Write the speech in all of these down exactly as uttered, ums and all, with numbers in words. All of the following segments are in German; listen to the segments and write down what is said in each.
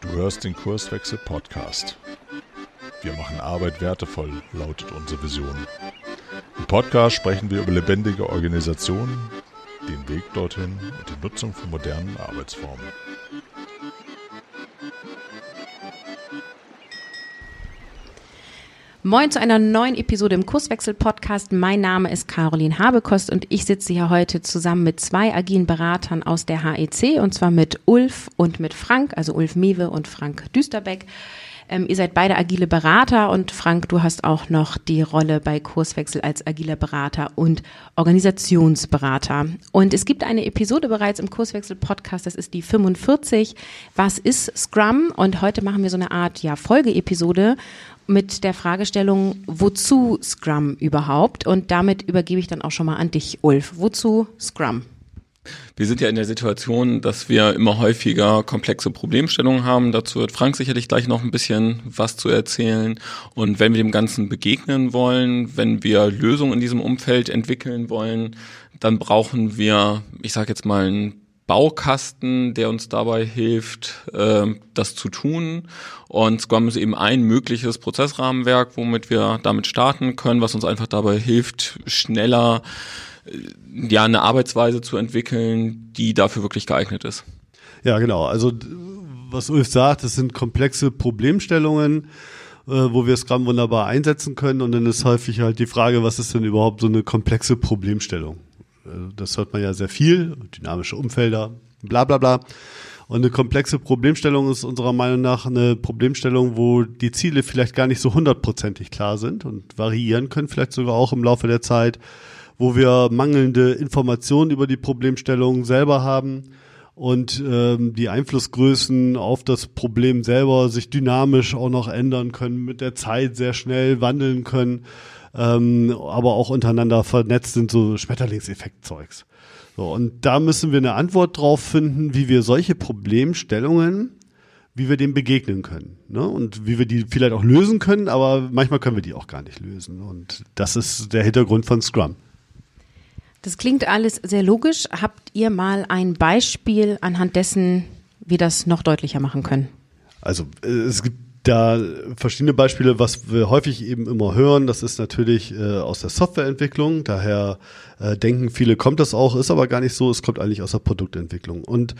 Du hörst den Kurswechsel Podcast. Wir machen Arbeit wertevoll, lautet unsere Vision. Im Podcast sprechen wir über lebendige Organisationen, den Weg dorthin und die Nutzung von modernen Arbeitsformen. Moin zu einer neuen Episode im Kurswechsel-Podcast. Mein Name ist Caroline Habekost und ich sitze hier heute zusammen mit zwei agilen Beratern aus der H E C, und zwar mit Ulf und mit Frank, also Ulf Mewe und Frank Düsterbeck. Ähm, ihr seid beide agile Berater, und Frank, du hast auch noch die Rolle bei Kurswechsel als agiler Berater und Organisationsberater. Und es gibt eine Episode bereits im Kurswechsel-Podcast, das ist die fünfundvierzig, was ist Scrum? Und heute machen wir so eine Art ja, Folgeepisode mit der Fragestellung, wozu Scrum überhaupt? Und damit übergebe ich dann auch schon mal an dich, Ulf. Wozu Scrum? Wir sind ja in der Situation, dass wir immer häufiger komplexe Problemstellungen haben. Dazu wird Frank sicherlich gleich noch ein bisschen was zu erzählen. Und wenn wir dem Ganzen begegnen wollen, wenn wir Lösungen in diesem Umfeld entwickeln wollen, dann brauchen wir, ich sage jetzt mal, ein Baukasten, der uns dabei hilft, das zu tun. Und Scrum ist eben ein mögliches Prozessrahmenwerk, womit wir damit starten können, was uns einfach dabei hilft, schneller ja eine Arbeitsweise zu entwickeln, die dafür wirklich geeignet ist. Ja, genau. Also was Ulf sagt, das sind komplexe Problemstellungen, wo wir Scrum wunderbar einsetzen können. Und dann ist häufig halt die Frage, was ist denn überhaupt so eine komplexe Problemstellung? Das hört man ja sehr viel, dynamische Umfelder, bla bla bla. Und eine komplexe Problemstellung ist unserer Meinung nach eine Problemstellung, wo die Ziele vielleicht gar nicht so hundertprozentig klar sind und variieren können, vielleicht sogar auch im Laufe der Zeit, wo wir mangelnde Informationen über die Problemstellung selber haben und ähm, die Einflussgrößen auf das Problem selber sich dynamisch auch noch ändern können, mit der Zeit sehr schnell wandeln können. Ähm, aber auch untereinander vernetzt sind, so Schmetterlingseffekt-Zeugs. So, und da müssen wir eine Antwort drauf finden, wie wir solche Problemstellungen, wie wir denen begegnen können, ne? Und wie wir die vielleicht auch lösen können, aber manchmal können wir die auch gar nicht lösen. Und das ist der Hintergrund von Scrum. Das klingt alles sehr logisch. Habt ihr mal ein Beispiel, anhand dessen wir das noch deutlicher machen können? Also es gibt da verschiedene Beispiele, was wir häufig eben immer hören, das ist natürlich äh, aus der Softwareentwicklung, daher äh, denken viele, kommt das auch, ist aber gar nicht so, es kommt eigentlich aus der Produktentwicklung. Und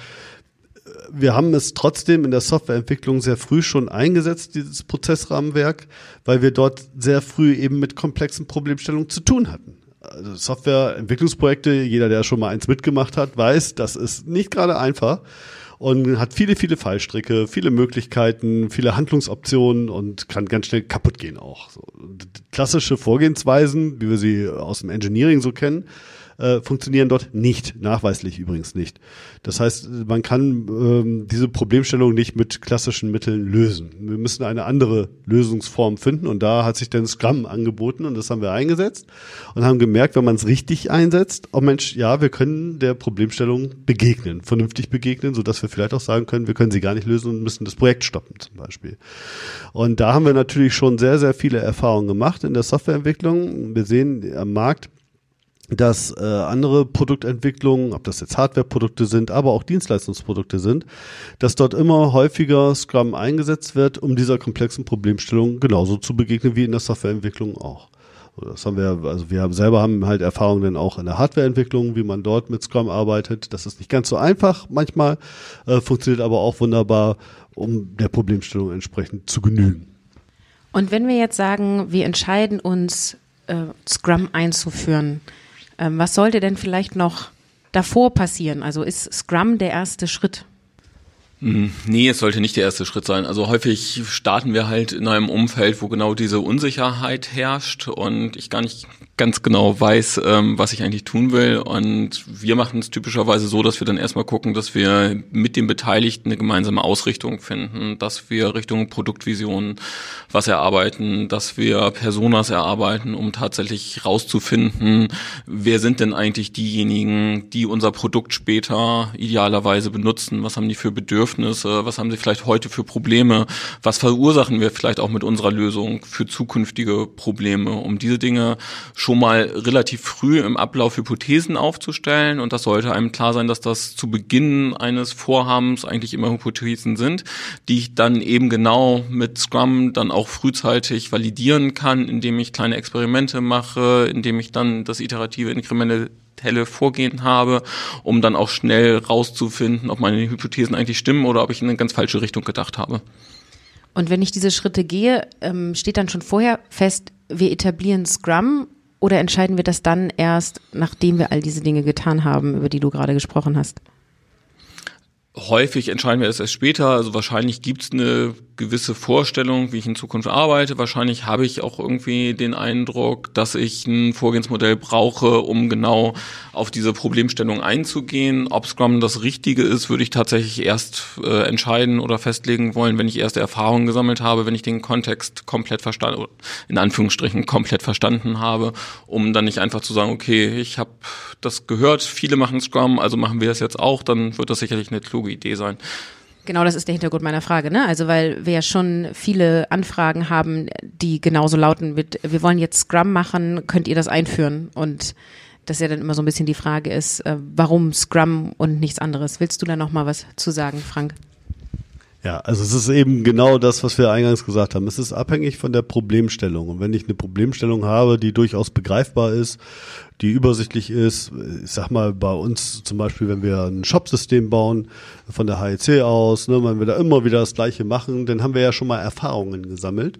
wir haben es trotzdem in der Softwareentwicklung sehr früh schon eingesetzt, dieses Prozessrahmenwerk, weil wir dort sehr früh eben mit komplexen Problemstellungen zu tun hatten. Also Softwareentwicklungsprojekte, jeder, der schon mal eins mitgemacht hat, weiß, das ist nicht gerade einfach. Und hat viele, viele Fallstricke, viele Möglichkeiten, viele Handlungsoptionen und kann ganz schnell kaputt gehen auch. So, klassische Vorgehensweisen, wie wir sie aus dem Engineering so kennen, äh, funktionieren dort nicht, nachweislich übrigens nicht. Das heißt, man kann ähm, diese Problemstellung nicht mit klassischen Mitteln lösen. Wir müssen eine andere Lösungsform finden, und da hat sich dann Scrum angeboten, und das haben wir eingesetzt und haben gemerkt, wenn man es richtig einsetzt, oh Mensch, ja, wir können der Problemstellung begegnen, vernünftig begegnen, sodass wir vielleicht auch sagen können, wir können sie gar nicht lösen und müssen das Projekt stoppen zum Beispiel. Und da haben wir natürlich schon sehr, sehr viele Erfahrungen gemacht in der Softwareentwicklung. Wir sehen am Markt, dass äh, andere Produktentwicklungen, ob das jetzt Hardwareprodukte sind, aber auch Dienstleistungsprodukte sind, dass dort immer häufiger Scrum eingesetzt wird, um dieser komplexen Problemstellung genauso zu begegnen wie in der Softwareentwicklung auch. Das haben wir, also wir haben selber haben halt Erfahrungen dann auch in der Hardwareentwicklung, wie man dort mit Scrum arbeitet. Das ist nicht ganz so einfach manchmal, äh, funktioniert aber auch wunderbar, um der Problemstellung entsprechend zu genügen. Und wenn wir jetzt sagen, wir entscheiden uns, äh, Scrum einzuführen, ähm, was sollte denn vielleicht noch davor passieren? Also ist Scrum der erste Schritt? Nee, es sollte nicht der erste Schritt sein. Also häufig starten wir halt in einem Umfeld, wo genau diese Unsicherheit herrscht und ich gar nicht ganz genau weiß, ähm, was ich eigentlich tun will. Und wir machen es typischerweise so, dass wir dann erstmal gucken, dass wir mit den Beteiligten eine gemeinsame Ausrichtung finden, dass wir Richtung Produktvision was erarbeiten, dass wir Personas erarbeiten, um tatsächlich rauszufinden, wer sind denn eigentlich diejenigen, die unser Produkt später idealerweise benutzen, was haben die für Bedürfnisse, Bedürfnisse, was haben sie vielleicht heute für Probleme, was verursachen wir vielleicht auch mit unserer Lösung für zukünftige Probleme, um diese Dinge schon mal relativ früh im Ablauf Hypothesen aufzustellen. Und das sollte einem klar sein, dass das zu Beginn eines Vorhabens eigentlich immer Hypothesen sind, die ich dann eben genau mit Scrum dann auch frühzeitig validieren kann, indem ich kleine Experimente mache, indem ich dann das iterative inkrementelle Vorgehen habe, um dann auch schnell rauszufinden, ob meine Hypothesen eigentlich stimmen oder ob ich in eine ganz falsche Richtung gedacht habe. Und wenn ich diese Schritte gehe, steht dann schon vorher fest, wir etablieren Scrum oder entscheiden wir das dann erst, nachdem wir all diese Dinge getan haben, über die du gerade gesprochen hast? Häufig entscheiden wir das erst später, also wahrscheinlich gibt es eine gewisse Vorstellung, wie ich in Zukunft arbeite. Wahrscheinlich habe ich auch irgendwie den Eindruck, dass ich ein Vorgehensmodell brauche, um genau auf diese Problemstellung einzugehen. Ob Scrum das Richtige ist, würde ich tatsächlich erst äh, entscheiden oder festlegen wollen, wenn ich erste Erfahrungen gesammelt habe, wenn ich den Kontext komplett verstanden, in Anführungsstrichen komplett verstanden habe, um dann nicht einfach zu sagen, okay, ich habe das gehört, viele machen Scrum, also machen wir das jetzt auch, dann wird das sicherlich eine kluge Idee sein. Genau, das ist der Hintergrund meiner Frage, ne? Also, weil wir ja schon viele Anfragen haben, die genauso lauten mit, wir wollen jetzt Scrum machen, könnt ihr das einführen? Und das ja dann immer so ein bisschen die Frage ist, warum Scrum und nichts anderes? Willst du da nochmal was zu sagen, Frank? Ja, also es ist eben genau das, was wir eingangs gesagt haben. Es ist abhängig von der Problemstellung. Und wenn ich eine Problemstellung habe, die durchaus begreifbar ist, die übersichtlich ist, ich sag mal, bei uns zum Beispiel, wenn wir ein Shop-System bauen, von der H E C aus, ne, wenn wir da immer wieder das Gleiche machen, dann haben wir ja schon mal Erfahrungen gesammelt.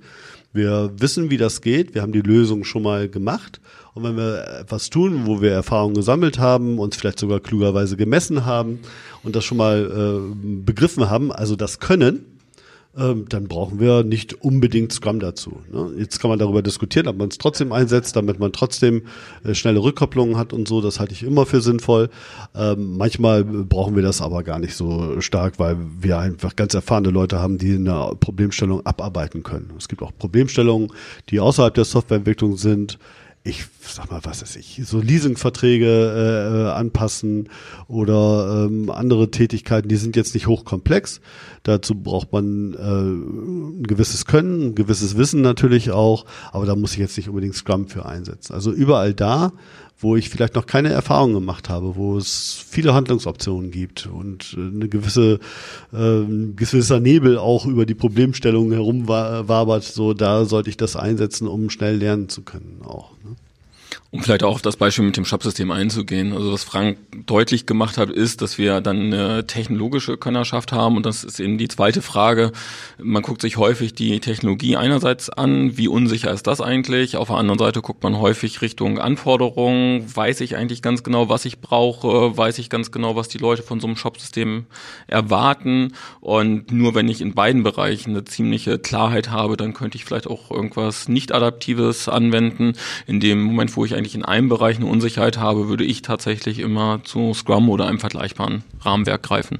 Wir wissen, wie das geht, wir haben die Lösung schon mal gemacht. Und wenn wir etwas tun, wo wir Erfahrungen gesammelt haben, uns vielleicht sogar klugerweise gemessen haben und das schon mal äh, begriffen haben, also das können, ähm, dann brauchen wir nicht unbedingt Scrum dazu, ne? Jetzt kann man darüber diskutieren, ob man es trotzdem einsetzt, damit man trotzdem äh, schnelle Rückkopplungen hat und so. Das halte ich immer für sinnvoll. Ähm, manchmal brauchen wir das aber gar nicht so stark, weil wir einfach ganz erfahrene Leute haben, die eine Problemstellung abarbeiten können. Es gibt auch Problemstellungen, die außerhalb der Softwareentwicklung sind. Ich sag mal, was weiß ich, so Leasingverträge äh, anpassen oder ähm, andere Tätigkeiten, die sind jetzt nicht hochkomplex. Dazu braucht man äh, ein gewisses Können, ein gewisses Wissen natürlich auch, aber da muss ich jetzt nicht unbedingt Scrum für einsetzen. Also überall da, wo ich vielleicht noch keine Erfahrung gemacht habe, wo es viele Handlungsoptionen gibt und eine gewisse, äh, ein gewisser Nebel auch über die Problemstellung herumwabert, so da sollte ich das einsetzen, um schnell lernen zu können auch, ne? Um vielleicht auch auf das Beispiel mit dem Shop-System einzugehen. Also was Frank deutlich gemacht hat, ist, dass wir dann eine technologische Könnerschaft haben. Und das ist eben die zweite Frage. Man guckt sich häufig die Technologie einerseits an. Wie unsicher ist das eigentlich? Auf der anderen Seite guckt man häufig Richtung Anforderungen. Weiß ich eigentlich ganz genau, was ich brauche? Weiß ich ganz genau, was die Leute von so einem Shop-System erwarten? Und nur wenn ich in beiden Bereichen eine ziemliche Klarheit habe, dann könnte ich vielleicht auch irgendwas Nicht-Adaptives anwenden. In dem Moment, wo ich eigentlich in einem Bereich eine Unsicherheit habe, würde ich tatsächlich immer zu Scrum oder einem vergleichbaren Rahmenwerk greifen.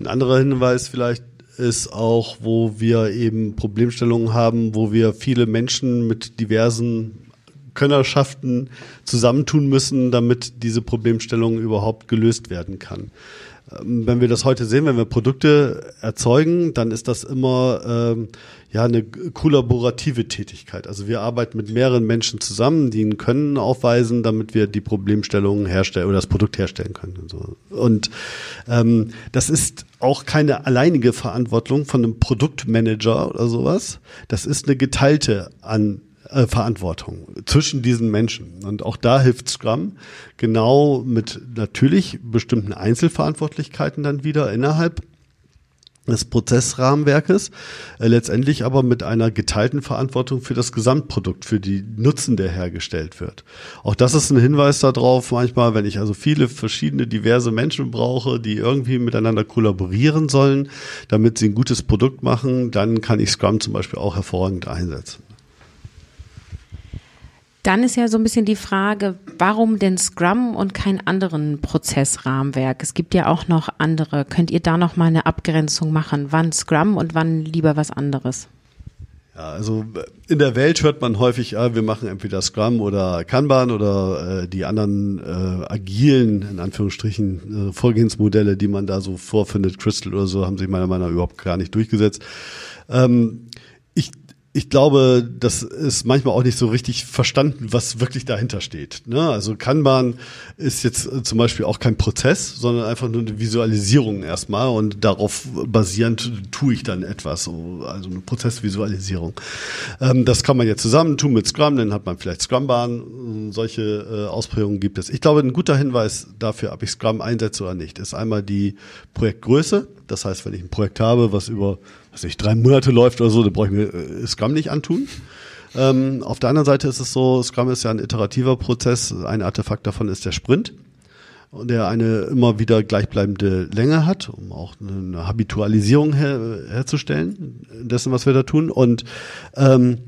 Ein anderer Hinweis vielleicht ist auch, wo wir eben Problemstellungen haben, wo wir viele Menschen mit diversen Könnerschaften zusammentun müssen, damit diese Problemstellung überhaupt gelöst werden kann. Wenn wir das heute sehen, wenn wir Produkte erzeugen, dann ist das immer ähm, ja eine kollaborative Tätigkeit. Also wir arbeiten mit mehreren Menschen zusammen, die ein Können aufweisen, damit wir die Problemstellungen herstellen oder das Produkt herstellen können. Und, so. und ähm, das ist auch keine alleinige Verantwortung von einem Produktmanager oder sowas. Das ist eine geteilte an Äh, Verantwortung zwischen diesen Menschen. Und auch da hilft Scrum genau mit natürlich bestimmten Einzelverantwortlichkeiten dann wieder innerhalb des Prozessrahmenwerkes, äh, letztendlich aber mit einer geteilten Verantwortung für das Gesamtprodukt, für die Nutzen, der hergestellt wird. Auch das ist ein Hinweis darauf manchmal, wenn ich also viele verschiedene, diverse Menschen brauche, die irgendwie miteinander kollaborieren sollen, damit sie ein gutes Produkt machen, dann kann ich Scrum zum Beispiel auch hervorragend einsetzen. Dann ist ja so ein bisschen die Frage, warum denn Scrum und kein anderen Prozessrahmenwerk? Es gibt ja auch noch andere. Könnt ihr da noch mal eine Abgrenzung machen? Wann Scrum und wann lieber was anderes? Ja, also in der Welt hört man häufig, ja, wir machen entweder Scrum oder Kanban oder äh, die anderen äh, agilen, in Anführungsstrichen, äh, Vorgehensmodelle, die man da so vorfindet, Crystal oder so, haben sich meiner Meinung nach überhaupt gar nicht durchgesetzt. Ähm, ich Ich glaube, das ist manchmal auch nicht so richtig verstanden, was wirklich dahinter steht. Also Kanban ist jetzt zum Beispiel auch kein Prozess, sondern einfach nur eine Visualisierung erstmal und darauf basierend tue ich dann etwas, also eine Prozessvisualisierung. Das kann man jetzt zusammentun mit Scrum, dann hat man vielleicht Scrumban, solche Ausprägungen gibt es. Ich glaube, ein guter Hinweis dafür, ob ich Scrum einsetze oder nicht, ist einmal die Projektgröße. Das heißt, wenn ich ein Projekt habe, was über was nicht, drei Monate läuft oder so, dann brauche ich mir Scrum nicht antun. Ähm, auf der anderen Seite ist es so, Scrum ist ja ein iterativer Prozess. Ein Artefakt davon ist der Sprint, der eine immer wieder gleichbleibende Länge hat, um auch eine Habitualisierung her, herzustellen, dessen, was wir da tun. Und ähm,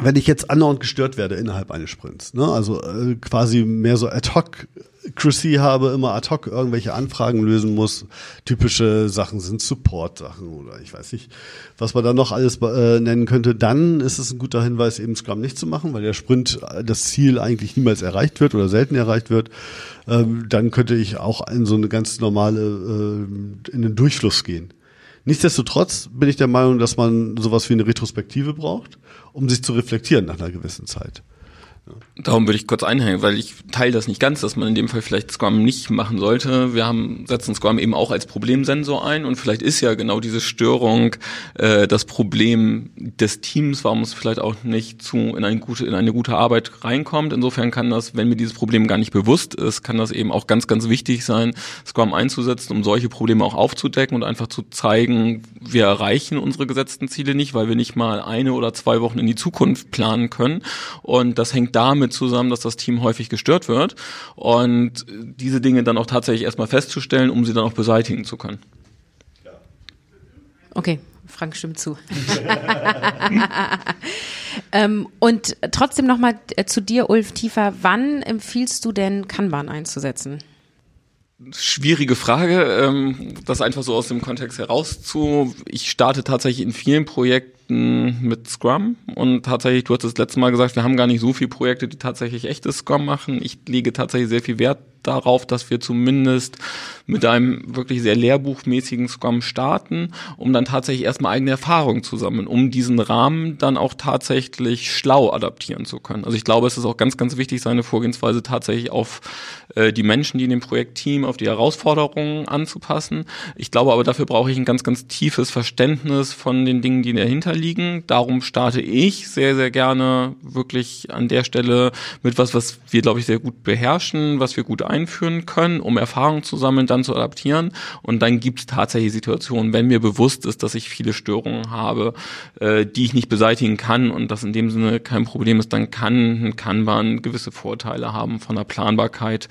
wenn ich jetzt andauernd gestört werde innerhalb eines Sprints, ne, also äh, quasi mehr so ad hoc Accuracy habe, immer ad hoc irgendwelche Anfragen lösen muss. Typische Sachen sind Support-Sachen oder ich weiß nicht, was man da noch alles äh, nennen könnte. Dann ist es ein guter Hinweis, eben Scrum nicht zu machen, weil der Sprint, das Ziel eigentlich niemals erreicht wird oder selten erreicht wird. Ähm, dann könnte ich auch in so eine ganz normale, äh, in den Durchfluss gehen. Nichtsdestotrotz bin ich der Meinung, dass man sowas wie eine Retrospektive braucht, um sich zu reflektieren nach einer gewissen Zeit. Darum würde ich kurz einhängen, weil ich teile das nicht ganz, dass man in dem Fall vielleicht Scrum nicht machen sollte. Wir haben setzen Scrum eben auch als Problemsensor ein und vielleicht ist ja genau diese Störung äh, das Problem des Teams, warum es vielleicht auch nicht zu in eine gute in eine gute Arbeit reinkommt. Insofern kann das, wenn mir dieses Problem gar nicht bewusst ist, kann das eben auch ganz, ganz wichtig sein, Scrum einzusetzen, um solche Probleme auch aufzudecken und einfach zu zeigen, wir erreichen unsere gesetzten Ziele nicht, weil wir nicht mal eine oder zwei Wochen in die Zukunft planen können. Und das hängt damit zusammen, dass das Team häufig gestört wird und diese Dinge dann auch tatsächlich erstmal festzustellen, um sie dann auch beseitigen zu können. Okay, Frank stimmt zu. ähm, und trotzdem nochmal zu dir, Ulf, tiefer, wann empfiehlst du denn Kanban einzusetzen? Schwierige Frage, ähm, das einfach so aus dem Kontext heraus zu. Ich starte tatsächlich in vielen Projekten mit Scrum und tatsächlich, du hast das letzte Mal gesagt, wir haben gar nicht so viele Projekte, die tatsächlich echtes Scrum machen. Ich lege tatsächlich sehr viel Wert darauf, dass wir zumindest mit einem wirklich sehr lehrbuchmäßigen Scrum starten, um dann tatsächlich erstmal eigene Erfahrungen zu sammeln, um diesen Rahmen dann auch tatsächlich schlau adaptieren zu können. Also ich glaube, es ist auch ganz, ganz wichtig, seine Vorgehensweise tatsächlich auf äh, die Menschen, die in dem Projektteam, auf die Herausforderungen anzupassen. Ich glaube aber, dafür brauche ich ein ganz, ganz tiefes Verständnis von den Dingen, die dahinter liegen. Darum starte ich sehr, sehr gerne wirklich an der Stelle mit was, was wir, glaube ich, sehr gut beherrschen, was wir gut einführen können, um Erfahrung zu sammeln, dann zu adaptieren. Und dann gibt es tatsächlich Situationen, wenn mir bewusst ist, dass ich viele Störungen habe, äh, die ich nicht beseitigen kann und das in dem Sinne kein Problem ist, dann kann ein Kanban gewisse Vorteile haben von der Planbarkeit.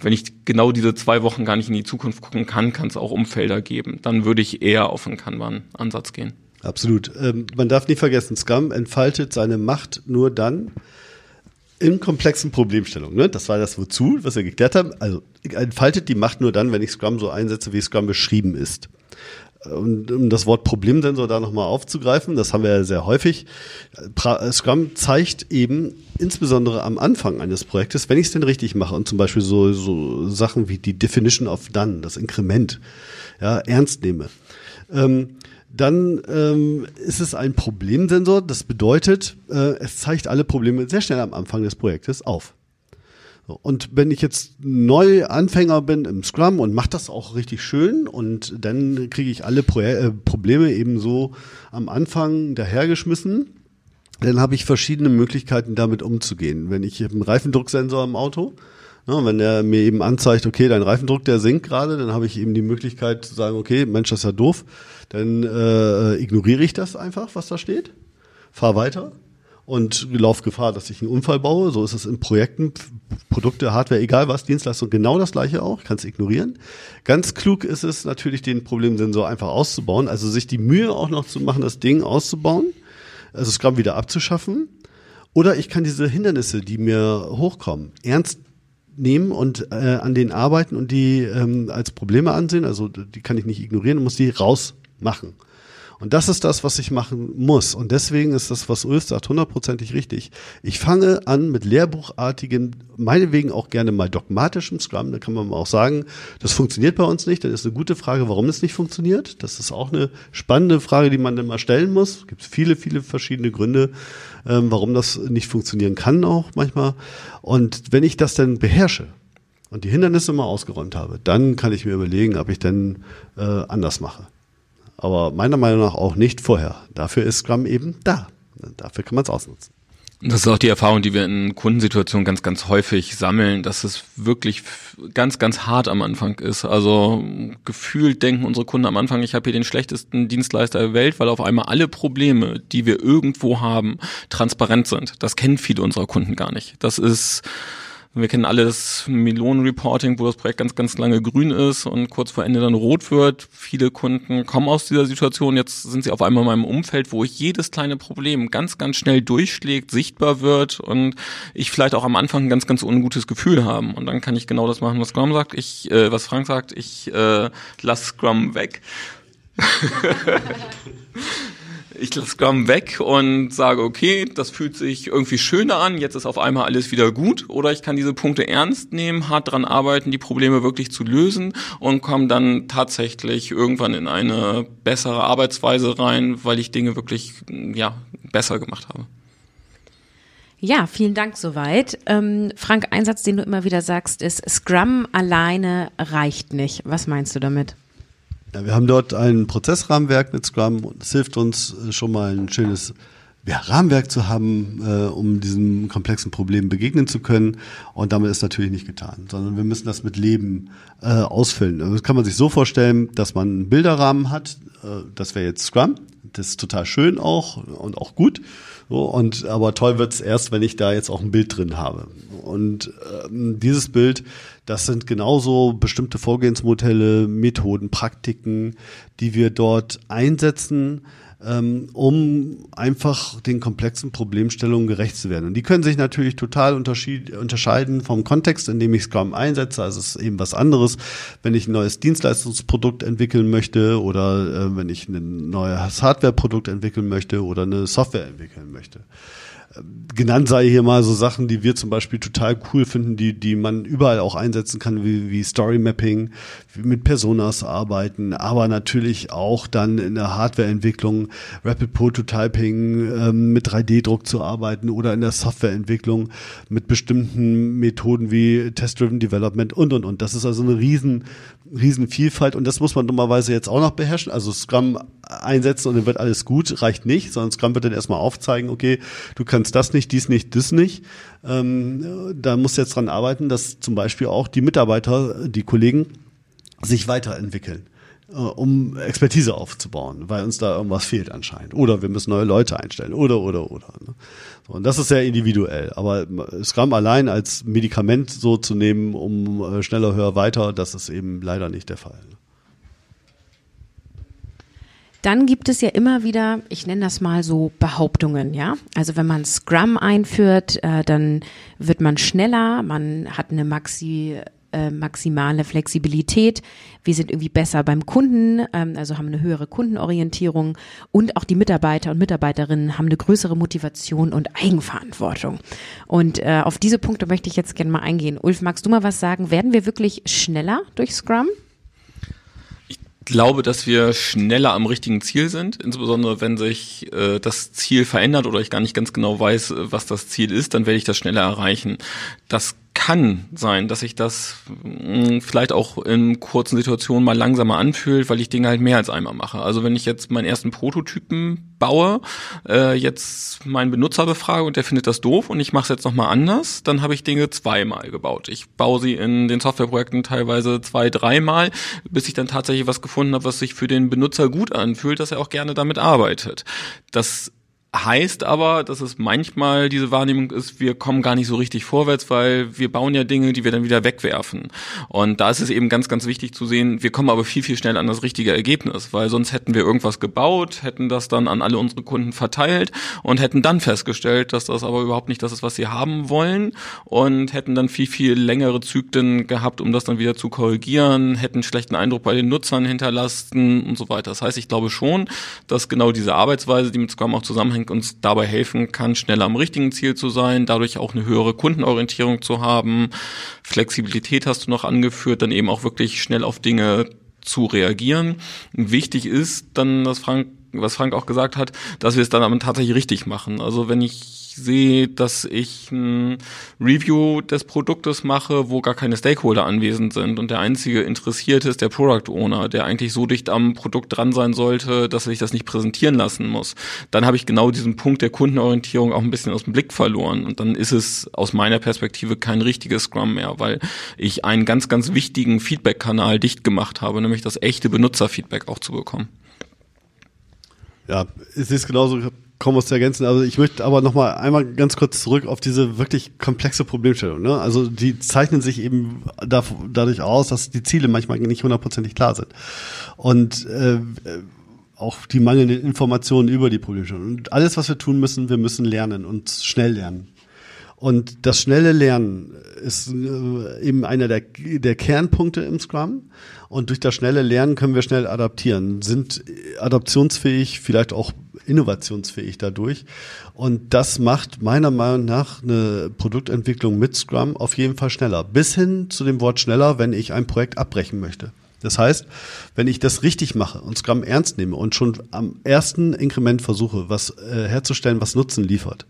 Wenn ich genau diese zwei Wochen gar nicht in die Zukunft gucken kann, kann es auch Umfelder geben. Dann würde ich eher auf einen Kanban-Ansatz gehen. Absolut. Ähm, man darf nicht vergessen, Scrum entfaltet seine Macht nur dann, in komplexen Problemstellungen, ne? Das war das Wozu, was wir geklärt haben. Also entfaltet die Macht nur dann, wenn ich Scrum so einsetze, wie Scrum beschrieben ist. Und um das Wort Problemsensor da nochmal aufzugreifen, das haben wir ja sehr häufig. Scrum zeigt eben insbesondere am Anfang eines Projektes, wenn ich es denn richtig mache, und zum Beispiel so, so Sachen wie die Definition of Done, das Inkrement, ja, ernst nehme. Ähm, Dann ähm, ist es ein Problemsensor. Das bedeutet, äh, es zeigt alle Probleme sehr schnell am Anfang des Projektes auf. So, und wenn ich jetzt neu Anfänger bin im Scrum und mache das auch richtig schön und dann kriege ich alle Pro- äh, Probleme eben so am Anfang dahergeschmissen, dann habe ich verschiedene Möglichkeiten, damit umzugehen. Wenn ich einen Reifendrucksensor im Auto Ja, wenn der mir eben anzeigt, okay, dein Reifendruck, der sinkt gerade, dann habe ich eben die Möglichkeit zu sagen, okay, Mensch, das ist ja doof, dann äh, ignoriere ich das einfach, was da steht, fahr weiter und laufe Gefahr, dass ich einen Unfall baue. So ist es in Projekten, Produkte, Hardware, egal was, Dienstleistung, genau das Gleiche auch, kannst ignorieren. Ganz klug ist es natürlich, den Problemsensor einfach auszubauen, also sich die Mühe auch noch zu machen, das Ding auszubauen, also Scrum wieder abzuschaffen. Oder ich kann diese Hindernisse, die mir hochkommen, ernst nehmen und äh, an denen arbeiten und die ähm, als Probleme ansehen, also die kann ich nicht ignorieren und muss die rausmachen. Und das ist das, was ich machen muss. Und deswegen ist das, was Ulf sagt, hundertprozentig richtig. Ich fange an mit lehrbuchartigen, meinetwegen auch gerne mal dogmatischem Scrum. Da kann man auch sagen, das funktioniert bei uns nicht. Dann ist eine gute Frage, warum es nicht funktioniert. Das ist auch eine spannende Frage, die man dann mal stellen muss. Es gibt viele, viele verschiedene Gründe, ähm, warum das nicht funktionieren kann auch manchmal. Und wenn ich das dann beherrsche und die Hindernisse mal ausgeräumt habe, dann kann ich mir überlegen, ob ich denn äh, anders mache. Aber meiner Meinung nach auch nicht vorher. Dafür ist Scrum eben da. Dafür kann man es ausnutzen. Das ist auch die Erfahrung, die wir in Kundensituationen ganz, ganz häufig sammeln, dass es wirklich ganz, ganz hart am Anfang ist. Also gefühlt denken unsere Kunden am Anfang, ich habe hier den schlechtesten Dienstleister der Welt, weil auf einmal alle Probleme, die wir irgendwo haben, transparent sind. Das kennen viele unserer Kunden gar nicht. Das ist... Wir kennen alle das Melonen-Reporting, wo das Projekt ganz, ganz lange grün ist und kurz vor Ende dann rot wird. Viele Kunden kommen aus dieser Situation. Jetzt sind sie auf einmal in meinem Umfeld, wo ich jedes kleine Problem ganz, ganz schnell durchschlägt, sichtbar wird und ich vielleicht auch am Anfang ein ganz, ganz ungutes Gefühl haben. Und dann kann ich genau das machen, was Scrum sagt. Ich, äh, was Frank sagt, ich äh, lasse Scrum weg. Ich lasse Scrum weg und sage, okay, das fühlt sich irgendwie schöner an, jetzt ist auf einmal alles wieder gut. Oder ich kann diese Punkte ernst nehmen, hart dran arbeiten, die Probleme wirklich zu lösen und komme dann tatsächlich irgendwann in eine bessere Arbeitsweise rein, weil ich Dinge wirklich ja besser gemacht habe. Ja, vielen Dank soweit. Ähm, Frank, ein Satz, den du immer wieder sagst, ist, Scrum alleine reicht nicht. Was meinst du damit? Ja, wir haben dort ein Prozessrahmenwerk mit Scrum und es hilft uns schon mal ein schönes ja, Rahmenwerk zu haben, äh, um diesem komplexen Problem begegnen zu können. Und damit ist natürlich nicht getan, sondern wir müssen das mit Leben äh, ausfüllen. Das kann man sich so vorstellen, dass man einen Bilderrahmen hat, äh, das wäre jetzt Scrum. Das ist total schön auch und auch gut. So, und, aber toll wird's erst, wenn ich da jetzt auch ein Bild drin habe. Und ähm, dieses Bild, das sind genauso bestimmte Vorgehensmodelle, Methoden, Praktiken, die wir dort einsetzen, ähm, um einfach den komplexen Problemstellungen gerecht zu werden. Und die können sich natürlich total unterschied- unterscheiden vom Kontext, in dem ich Scrum einsetze. Also es ist eben was anderes, wenn ich ein neues Dienstleistungsprodukt entwickeln möchte oder äh, wenn ich ein neues Hardwareprodukt entwickeln möchte oder eine Software entwickeln möchte. Möchte. Genannt sei hier mal so Sachen, die wir zum Beispiel total cool finden, die, die man überall auch einsetzen kann, wie, wie Story Mapping, mit Personas arbeiten, aber natürlich auch dann in der Hardwareentwicklung, Rapid Prototyping, ähm, mit drei D Druck zu arbeiten oder in der Softwareentwicklung mit bestimmten Methoden wie Test-Driven-Development und, und, und. Das ist also eine riesen, riesen Vielfalt und das muss man dummerweise jetzt auch noch beherrschen. Also Scrum einsetzen und dann wird alles gut, reicht nicht, sondern Scrum wird dann erstmal aufzeigen, okay, du kannst das nicht, dies nicht, das nicht. Ähm, da musst du jetzt dran arbeiten, dass zum Beispiel auch die Mitarbeiter, die Kollegen sich weiterentwickeln, äh, um Expertise aufzubauen, weil uns da irgendwas fehlt anscheinend. Oder wir müssen neue Leute einstellen oder, oder, oder. Ne? So, und das ist sehr individuell. Aber Scrum allein als Medikament so zu nehmen, um äh, schneller, höher, weiter, das ist eben leider nicht der Fall. Ne? Dann gibt es ja immer wieder, ich nenne das mal so Behauptungen, ja. Also wenn man Scrum einführt, äh, dann wird man schneller, man hat eine Maxi, äh, maximale Flexibilität, wir sind irgendwie besser beim Kunden, ähm, also haben eine höhere Kundenorientierung und auch die Mitarbeiter und Mitarbeiterinnen haben eine größere Motivation und Eigenverantwortung. Und äh, auf diese Punkte möchte ich jetzt gerne mal eingehen. Ulf, magst du mal was sagen? Werden wir wirklich schneller durch Scrum? Ich glaube, dass wir schneller am richtigen Ziel sind, insbesondere wenn sich äh, das Ziel verändert oder ich gar nicht ganz genau weiß, was das Ziel ist, dann werde ich das schneller erreichen. Das kann sein, dass sich das mh, vielleicht auch in kurzen Situationen mal langsamer anfühlt, weil ich Dinge halt mehr als einmal mache. Also wenn ich jetzt meinen ersten Prototypen baue, äh, jetzt meinen Benutzer befrage und der findet das doof und ich mache es jetzt nochmal anders, dann habe ich Dinge zweimal gebaut. Ich baue sie in den Softwareprojekten teilweise zwei, dreimal, bis ich dann tatsächlich was gefunden habe, was sich für den Benutzer gut anfühlt, dass er auch gerne damit arbeitet. Das Heißt aber, dass es manchmal diese Wahrnehmung ist, wir kommen gar nicht so richtig vorwärts, weil wir bauen ja Dinge, die wir dann wieder wegwerfen. Und da ist es eben ganz, ganz wichtig zu sehen, wir kommen aber viel, viel schneller an das richtige Ergebnis, weil sonst hätten wir irgendwas gebaut, hätten das dann an alle unsere Kunden verteilt und hätten dann festgestellt, dass das aber überhaupt nicht das ist, was sie haben wollen, und hätten dann viel, viel längere Zyklen gehabt, um das dann wieder zu korrigieren, hätten schlechten Eindruck bei den Nutzern hinterlassen und so weiter. Das heißt, ich glaube schon, dass genau diese Arbeitsweise, die mit Scrum auch zusammenhängt, uns dabei helfen kann, schneller am richtigen Ziel zu sein, dadurch auch eine höhere Kundenorientierung zu haben. Flexibilität hast du noch angeführt, dann eben auch wirklich schnell auf Dinge zu reagieren. Wichtig ist dann, dass Frank, was Frank auch gesagt hat, dass wir es dann aber tatsächlich richtig machen. Also wenn ich sehe, dass ich ein Review des Produktes mache, wo gar keine Stakeholder anwesend sind und der einzige Interessierte ist der Product Owner, der eigentlich so dicht am Produkt dran sein sollte, dass ich das nicht präsentieren lassen muss. Dann habe ich genau diesen Punkt der Kundenorientierung auch ein bisschen aus dem Blick verloren, und dann ist es aus meiner Perspektive kein richtiges Scrum mehr, weil ich einen ganz, ganz wichtigen Feedback-Kanal dicht gemacht habe, nämlich das echte Benutzerfeedback auch zu bekommen. Ja, es ist genauso kaum was zu ergänzen. Also ich möchte aber nochmal einmal ganz kurz zurück auf diese wirklich komplexe Problemstellung, ne? Also die zeichnen sich eben da, dadurch aus, dass die Ziele manchmal nicht hundertprozentig klar sind. Und äh, auch die mangelnde Informationen über die Problemstellung. Und alles, was wir tun müssen, wir müssen lernen und schnell lernen. Und das schnelle Lernen ist eben einer der, der Kernpunkte im Scrum. Und durch das schnelle Lernen können wir schnell adaptieren, sind adaptionsfähig, vielleicht auch innovationsfähig dadurch. Und das macht meiner Meinung nach eine Produktentwicklung mit Scrum auf jeden Fall schneller. Bis hin zu dem Wort schneller, wenn ich ein Projekt abbrechen möchte. Das heißt, wenn ich das richtig mache und Scrum ernst nehme und schon am ersten Inkrement versuche, was äh, herzustellen, was Nutzen liefert,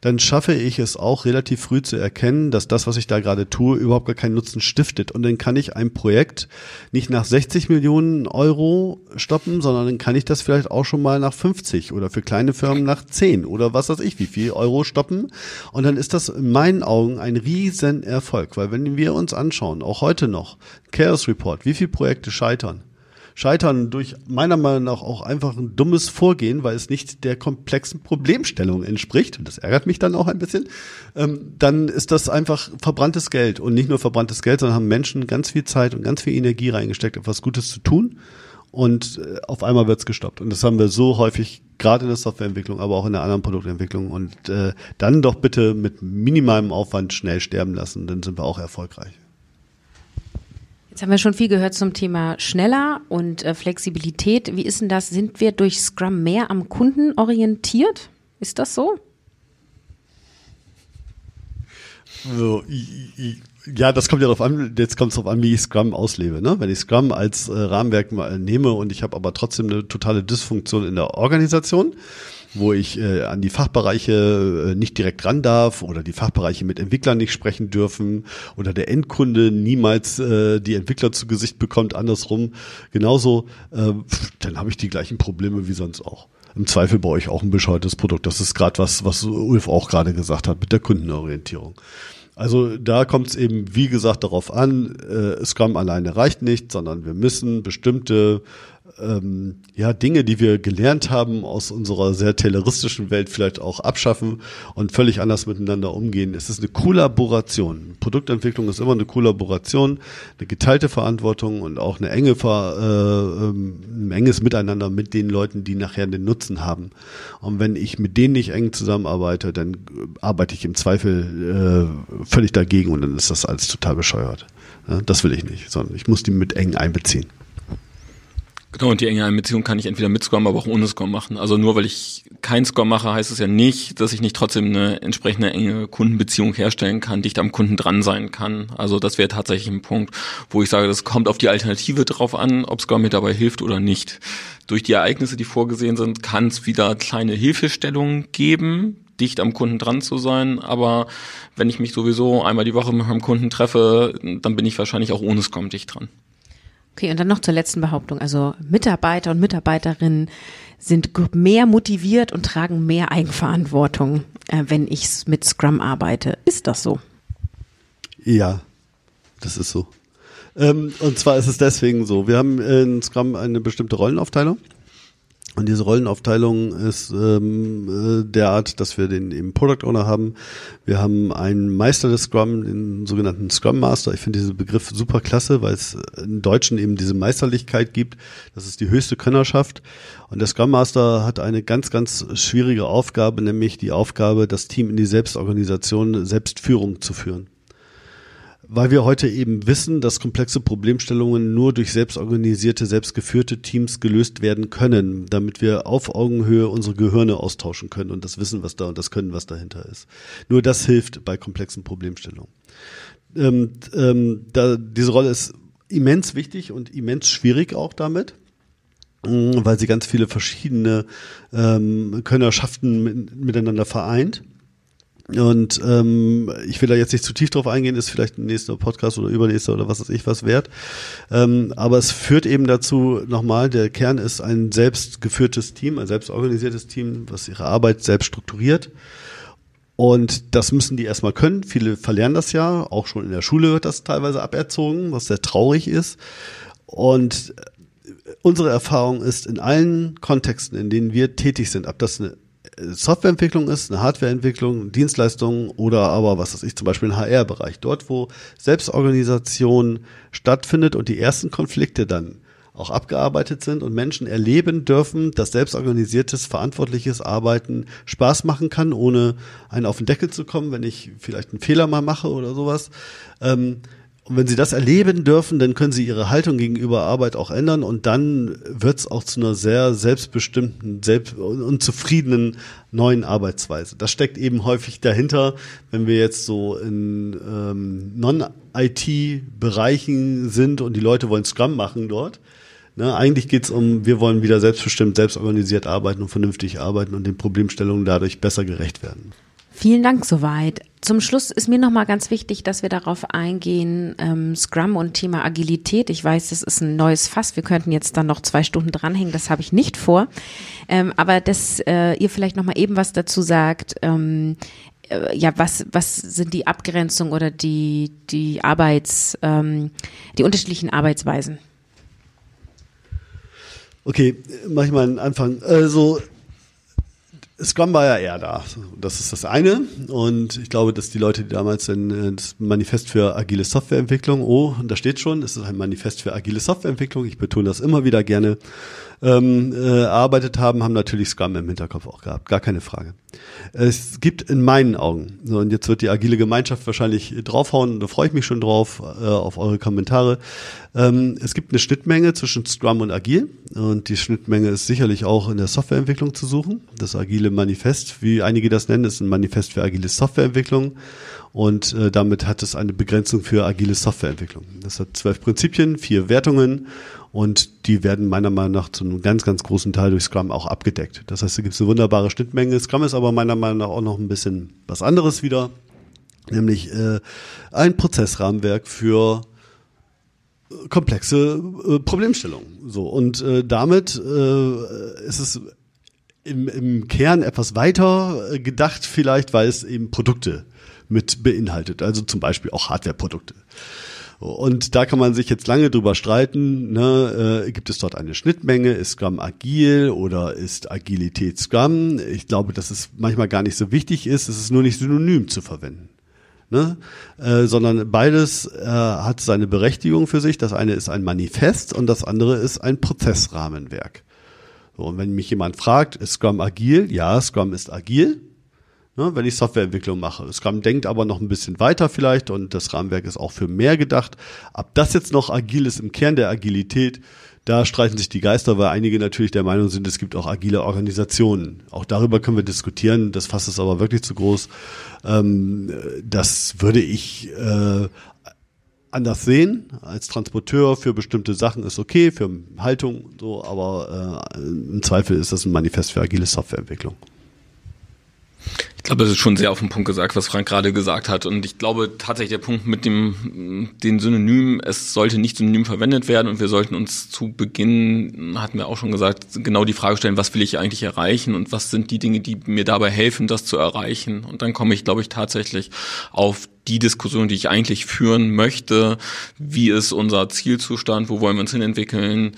dann schaffe ich es auch relativ früh zu erkennen, dass das, was ich da gerade tue, überhaupt gar keinen Nutzen stiftet. Und dann kann ich ein Projekt nicht nach sechzig Millionen Euro stoppen, sondern dann kann ich das vielleicht auch schon mal nach fünfzig oder für kleine Firmen nach zehn oder was weiß ich, wie viel Euro stoppen. Und dann ist das in meinen Augen ein riesen Erfolg, weil wenn wir uns anschauen, auch heute noch, Chaos Report, wie viele Projekte Projekte scheitern. Scheitern durch meiner Meinung nach auch einfach ein dummes Vorgehen, weil es nicht der komplexen Problemstellung entspricht, und das ärgert mich dann auch ein bisschen, ähm, dann ist das einfach verbranntes Geld, und nicht nur verbranntes Geld, sondern haben Menschen ganz viel Zeit und ganz viel Energie reingesteckt, etwas Gutes zu tun, und äh, auf einmal wird es gestoppt, und das haben wir so häufig, gerade in der Softwareentwicklung, aber auch in der anderen Produktentwicklung, und äh, dann doch bitte mit minimalem Aufwand schnell sterben lassen, dann sind wir auch erfolgreich. Jetzt haben wir schon viel gehört zum Thema schneller und äh, Flexibilität. Wie ist denn das? Sind wir durch Scrum mehr am Kunden orientiert? Ist das so? So, i, i. Ja, das kommt ja darauf an, jetzt kommt es darauf an, wie ich Scrum auslebe, ne? Wenn ich Scrum als äh, Rahmenwerk mal nehme und ich habe aber trotzdem eine totale Dysfunktion in der Organisation, wo ich äh, an die Fachbereiche äh, nicht direkt ran darf oder die Fachbereiche mit Entwicklern nicht sprechen dürfen oder der Endkunde niemals äh, die Entwickler zu Gesicht bekommt, andersrum genauso, äh, dann habe ich die gleichen Probleme wie sonst auch. Im Zweifel bei euch auch ein bescheuertes Produkt. Das ist gerade was, was Ulf auch gerade gesagt hat mit der Kundenorientierung. Also da kommt es eben, wie gesagt, darauf an, äh, Scrum alleine reicht nicht, sondern wir müssen bestimmte ähm, ja Dinge, die wir gelernt haben, aus unserer sehr tayloristischen Welt vielleicht auch abschaffen und völlig anders miteinander umgehen. Es ist eine Kollaboration. Produktentwicklung ist immer eine Kollaboration, eine geteilte Verantwortung und auch eine enge Ver, äh, ein enges Miteinander mit den Leuten, die nachher den Nutzen haben. Und wenn ich mit denen nicht eng zusammenarbeite, dann arbeite ich im Zweifel äh, völlig dagegen, und dann ist das alles total bescheuert. Ja, das will ich nicht, sondern ich muss die mit eng einbeziehen. Genau, und die enge Einbeziehung kann ich entweder mit Scrum, aber auch ohne Scrum machen. Also nur weil ich kein Scrum mache, heißt es ja nicht, dass ich nicht trotzdem eine entsprechende enge Kundenbeziehung herstellen kann, dicht am Kunden dran sein kann. Also das wäre tatsächlich ein Punkt, wo ich sage, das kommt auf die Alternative drauf an, ob Scrum mir dabei hilft oder nicht. Durch die Ereignisse, die vorgesehen sind, kann es wieder kleine Hilfestellungen geben, dicht am Kunden dran zu sein, aber wenn ich mich sowieso einmal die Woche mit meinem Kunden treffe, dann bin ich wahrscheinlich auch ohne Scrum dicht dran. Okay, und dann noch zur letzten Behauptung. Also Mitarbeiter und Mitarbeiterinnen sind mehr motiviert und tragen mehr Eigenverantwortung, äh, wenn ich mit Scrum arbeite. Ist das so? Ja, das ist so. Ähm, und zwar ist es deswegen so. Wir haben in Scrum eine bestimmte Rollenaufteilung. Und diese Rollenaufteilung ist ähm, äh, derart, dass wir den eben Product Owner haben. Wir haben einen Meister des Scrum, den sogenannten Scrum Master. Ich finde diesen Begriff super klasse, weil es im Deutschen eben diese Meisterlichkeit gibt. Das ist die höchste Könnerschaft. Und der Scrum Master hat eine ganz, ganz schwierige Aufgabe, nämlich die Aufgabe, das Team in die Selbstorganisation, Selbstführung zu führen. Weil wir heute eben wissen, dass komplexe Problemstellungen nur durch selbstorganisierte, selbstgeführte Teams gelöst werden können, damit wir auf Augenhöhe unsere Gehirne austauschen können und das Wissen, was da und das Können, was dahinter ist. Nur das hilft bei komplexen Problemstellungen. Ähm, ähm, da, diese Rolle ist immens wichtig und immens schwierig auch damit, weil sie ganz viele verschiedene ähm, Könnerschaften mit, miteinander vereint. Und ähm, ich will da jetzt nicht zu tief drauf eingehen, ist vielleicht ein nächster Podcast oder übernächster oder was weiß ich was wert. Ähm, aber es führt eben dazu, nochmal, der Kern ist ein selbstgeführtes Team, ein selbstorganisiertes Team, was ihre Arbeit selbst strukturiert. Und das müssen die erstmal können. Viele verlernen das ja, auch schon in der Schule wird das teilweise aberzogen, was sehr traurig ist. Und unsere Erfahrung ist, in allen Kontexten, in denen wir tätig sind, ob das eine Softwareentwicklung ist, eine Hardwareentwicklung, Dienstleistungen oder aber, was weiß ich, zum Beispiel im H R-Bereich. Dort, wo Selbstorganisation stattfindet und die ersten Konflikte dann auch abgearbeitet sind und Menschen erleben dürfen, dass selbstorganisiertes, verantwortliches Arbeiten Spaß machen kann, ohne einen auf den Deckel zu kommen, wenn ich vielleicht einen Fehler mal mache oder sowas. Ähm, Und wenn sie das erleben dürfen, dann können sie ihre Haltung gegenüber Arbeit auch ändern und dann wird es auch zu einer sehr selbstbestimmten, selbst und zufriedenen neuen Arbeitsweise. Das steckt eben häufig dahinter, wenn wir jetzt so in ähm, Non-I T-Bereichen sind und die Leute wollen Scrum machen dort. Ne, eigentlich geht es um, wir wollen wieder selbstbestimmt, selbstorganisiert arbeiten und vernünftig arbeiten und den Problemstellungen dadurch besser gerecht werden. Vielen Dank soweit. Zum Schluss ist mir nochmal ganz wichtig, dass wir darauf eingehen, ähm, Scrum und Thema Agilität. Ich weiß, das ist ein neues Fass. Wir könnten jetzt dann noch zwei Stunden dranhängen. Das habe ich nicht vor. Ähm, aber dass äh, ihr vielleicht nochmal eben was dazu sagt, ähm, äh, ja, was, was sind die Abgrenzungen oder die, die Arbeits, ähm, die unterschiedlichen Arbeitsweisen? Okay, mach ich mal einen Anfang. Also, Scrum war ja eher da, das ist das eine und ich glaube, dass die Leute, die damals in das Manifest für agile Softwareentwicklung, oh, da steht schon, es ist ein Manifest für agile Softwareentwicklung, ich betone das immer wieder gerne, ähm, äh, arbeitet haben, haben natürlich Scrum im Hinterkopf auch gehabt, gar keine Frage. Es gibt in meinen Augen, so, und jetzt wird die agile Gemeinschaft wahrscheinlich draufhauen, da freue ich mich schon drauf, äh, auf eure Kommentare, ähm, es gibt eine Schnittmenge zwischen Scrum und Agil und die Schnittmenge ist sicherlich auch in der Softwareentwicklung zu suchen, das agile Manifest, wie einige das nennen, ist ein Manifest für agile Softwareentwicklung und äh, damit hat es eine Begrenzung für agile Softwareentwicklung. Das hat zwölf Prinzipien, vier Wertungen und die werden meiner Meinung nach zu einem ganz, ganz großen Teil durch Scrum auch abgedeckt. Das heißt, da gibt es eine wunderbare Schnittmenge. Scrum ist aber meiner Meinung nach auch noch ein bisschen was anderes wieder, nämlich äh, ein Prozessrahmenwerk für komplexe äh, Problemstellungen. So, und äh, damit äh, ist es Im, im Kern etwas weiter gedacht vielleicht, weil es eben Produkte mit beinhaltet, also zum Beispiel auch Hardware-Produkte. Und da kann man sich jetzt lange drüber streiten, ne, äh, gibt es dort eine Schnittmenge, ist Scrum agil oder ist Agilität Scrum? Ich glaube, dass es manchmal gar nicht so wichtig ist, es ist nur nicht synonym zu verwenden. Ne? Äh, sondern beides äh, hat seine Berechtigung für sich, das eine ist ein Manifest und das andere ist ein Prozessrahmenwerk. Und wenn mich jemand fragt, ist Scrum agil? Ja, Scrum ist agil, ne, wenn ich Softwareentwicklung mache. Scrum denkt aber noch ein bisschen weiter vielleicht und das Rahmenwerk ist auch für mehr gedacht. Ob das jetzt noch agil ist im Kern der Agilität, da streiten sich die Geister, weil einige natürlich der Meinung sind, es gibt auch agile Organisationen. Auch darüber können wir diskutieren, das Fass ist aber wirklich zu groß. Ähm, das würde ich äh, anders sehen, als Transporteur für bestimmte Sachen ist okay, für Haltung und so, aber äh, im Zweifel ist das ein Manifest für agile Softwareentwicklung. Ich glaube, das ist schon sehr auf den Punkt gesagt, was Frank gerade gesagt hat und ich glaube tatsächlich der Punkt mit dem den Synonymen, es sollte nicht synonym verwendet werden und wir sollten uns zu Beginn, hatten wir auch schon gesagt, genau die Frage stellen, was will ich eigentlich erreichen und was sind die Dinge, die mir dabei helfen, das zu erreichen und dann komme ich, glaube ich, tatsächlich auf die Diskussion, die ich eigentlich führen möchte, wie ist unser Zielzustand, wo wollen wir uns hinentwickeln,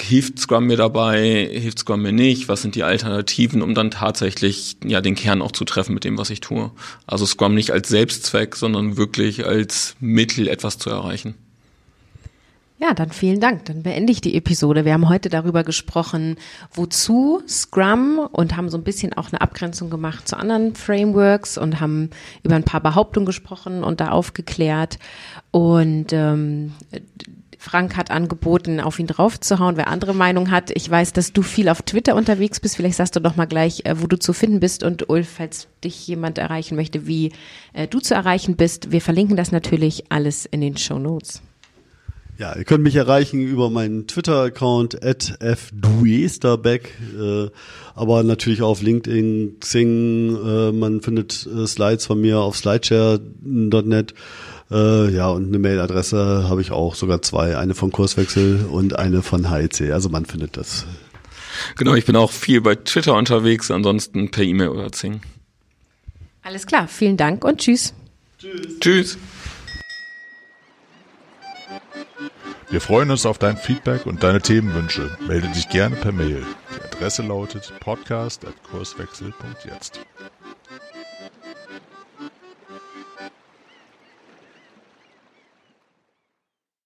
hilft Scrum mir dabei, hilft Scrum mir nicht, was sind die Alternativen, um dann tatsächlich ja den Kern auch zu treffen mit dem, was ich tue. Also Scrum nicht als Selbstzweck, sondern wirklich als Mittel, etwas zu erreichen. Ja, dann vielen Dank. Dann beende ich die Episode. Wir haben heute darüber gesprochen, wozu Scrum, und haben so ein bisschen auch eine Abgrenzung gemacht zu anderen Frameworks und haben über ein paar Behauptungen gesprochen und da aufgeklärt. Und ähm, Frank hat angeboten, auf ihn draufzuhauen, wer andere Meinung hat. Ich weiß, dass du viel auf Twitter unterwegs bist. Vielleicht sagst du doch mal gleich, wo du zu finden bist. Und Ulf, falls dich jemand erreichen möchte, wie äh, du zu erreichen bist, wir verlinken das natürlich alles in den Shownotes. Ja, ihr könnt mich erreichen über meinen Twitter-Account at f duesterbeck, äh, aber natürlich auf LinkedIn, Xing, äh, man findet äh, Slides von mir auf slideshare dot net, äh, ja, und eine Mailadresse habe ich auch, sogar zwei, eine von Kurswechsel und eine von H E C, also man findet das. Genau, ich bin auch viel bei Twitter unterwegs, ansonsten per E-Mail oder Xing. Alles klar, vielen Dank und tschüss. Tschüss. Tschüss. Wir freuen uns auf dein Feedback und deine Themenwünsche. Melde dich gerne per Mail. Die Adresse lautet podcast at kurswechsel punkt jetzt.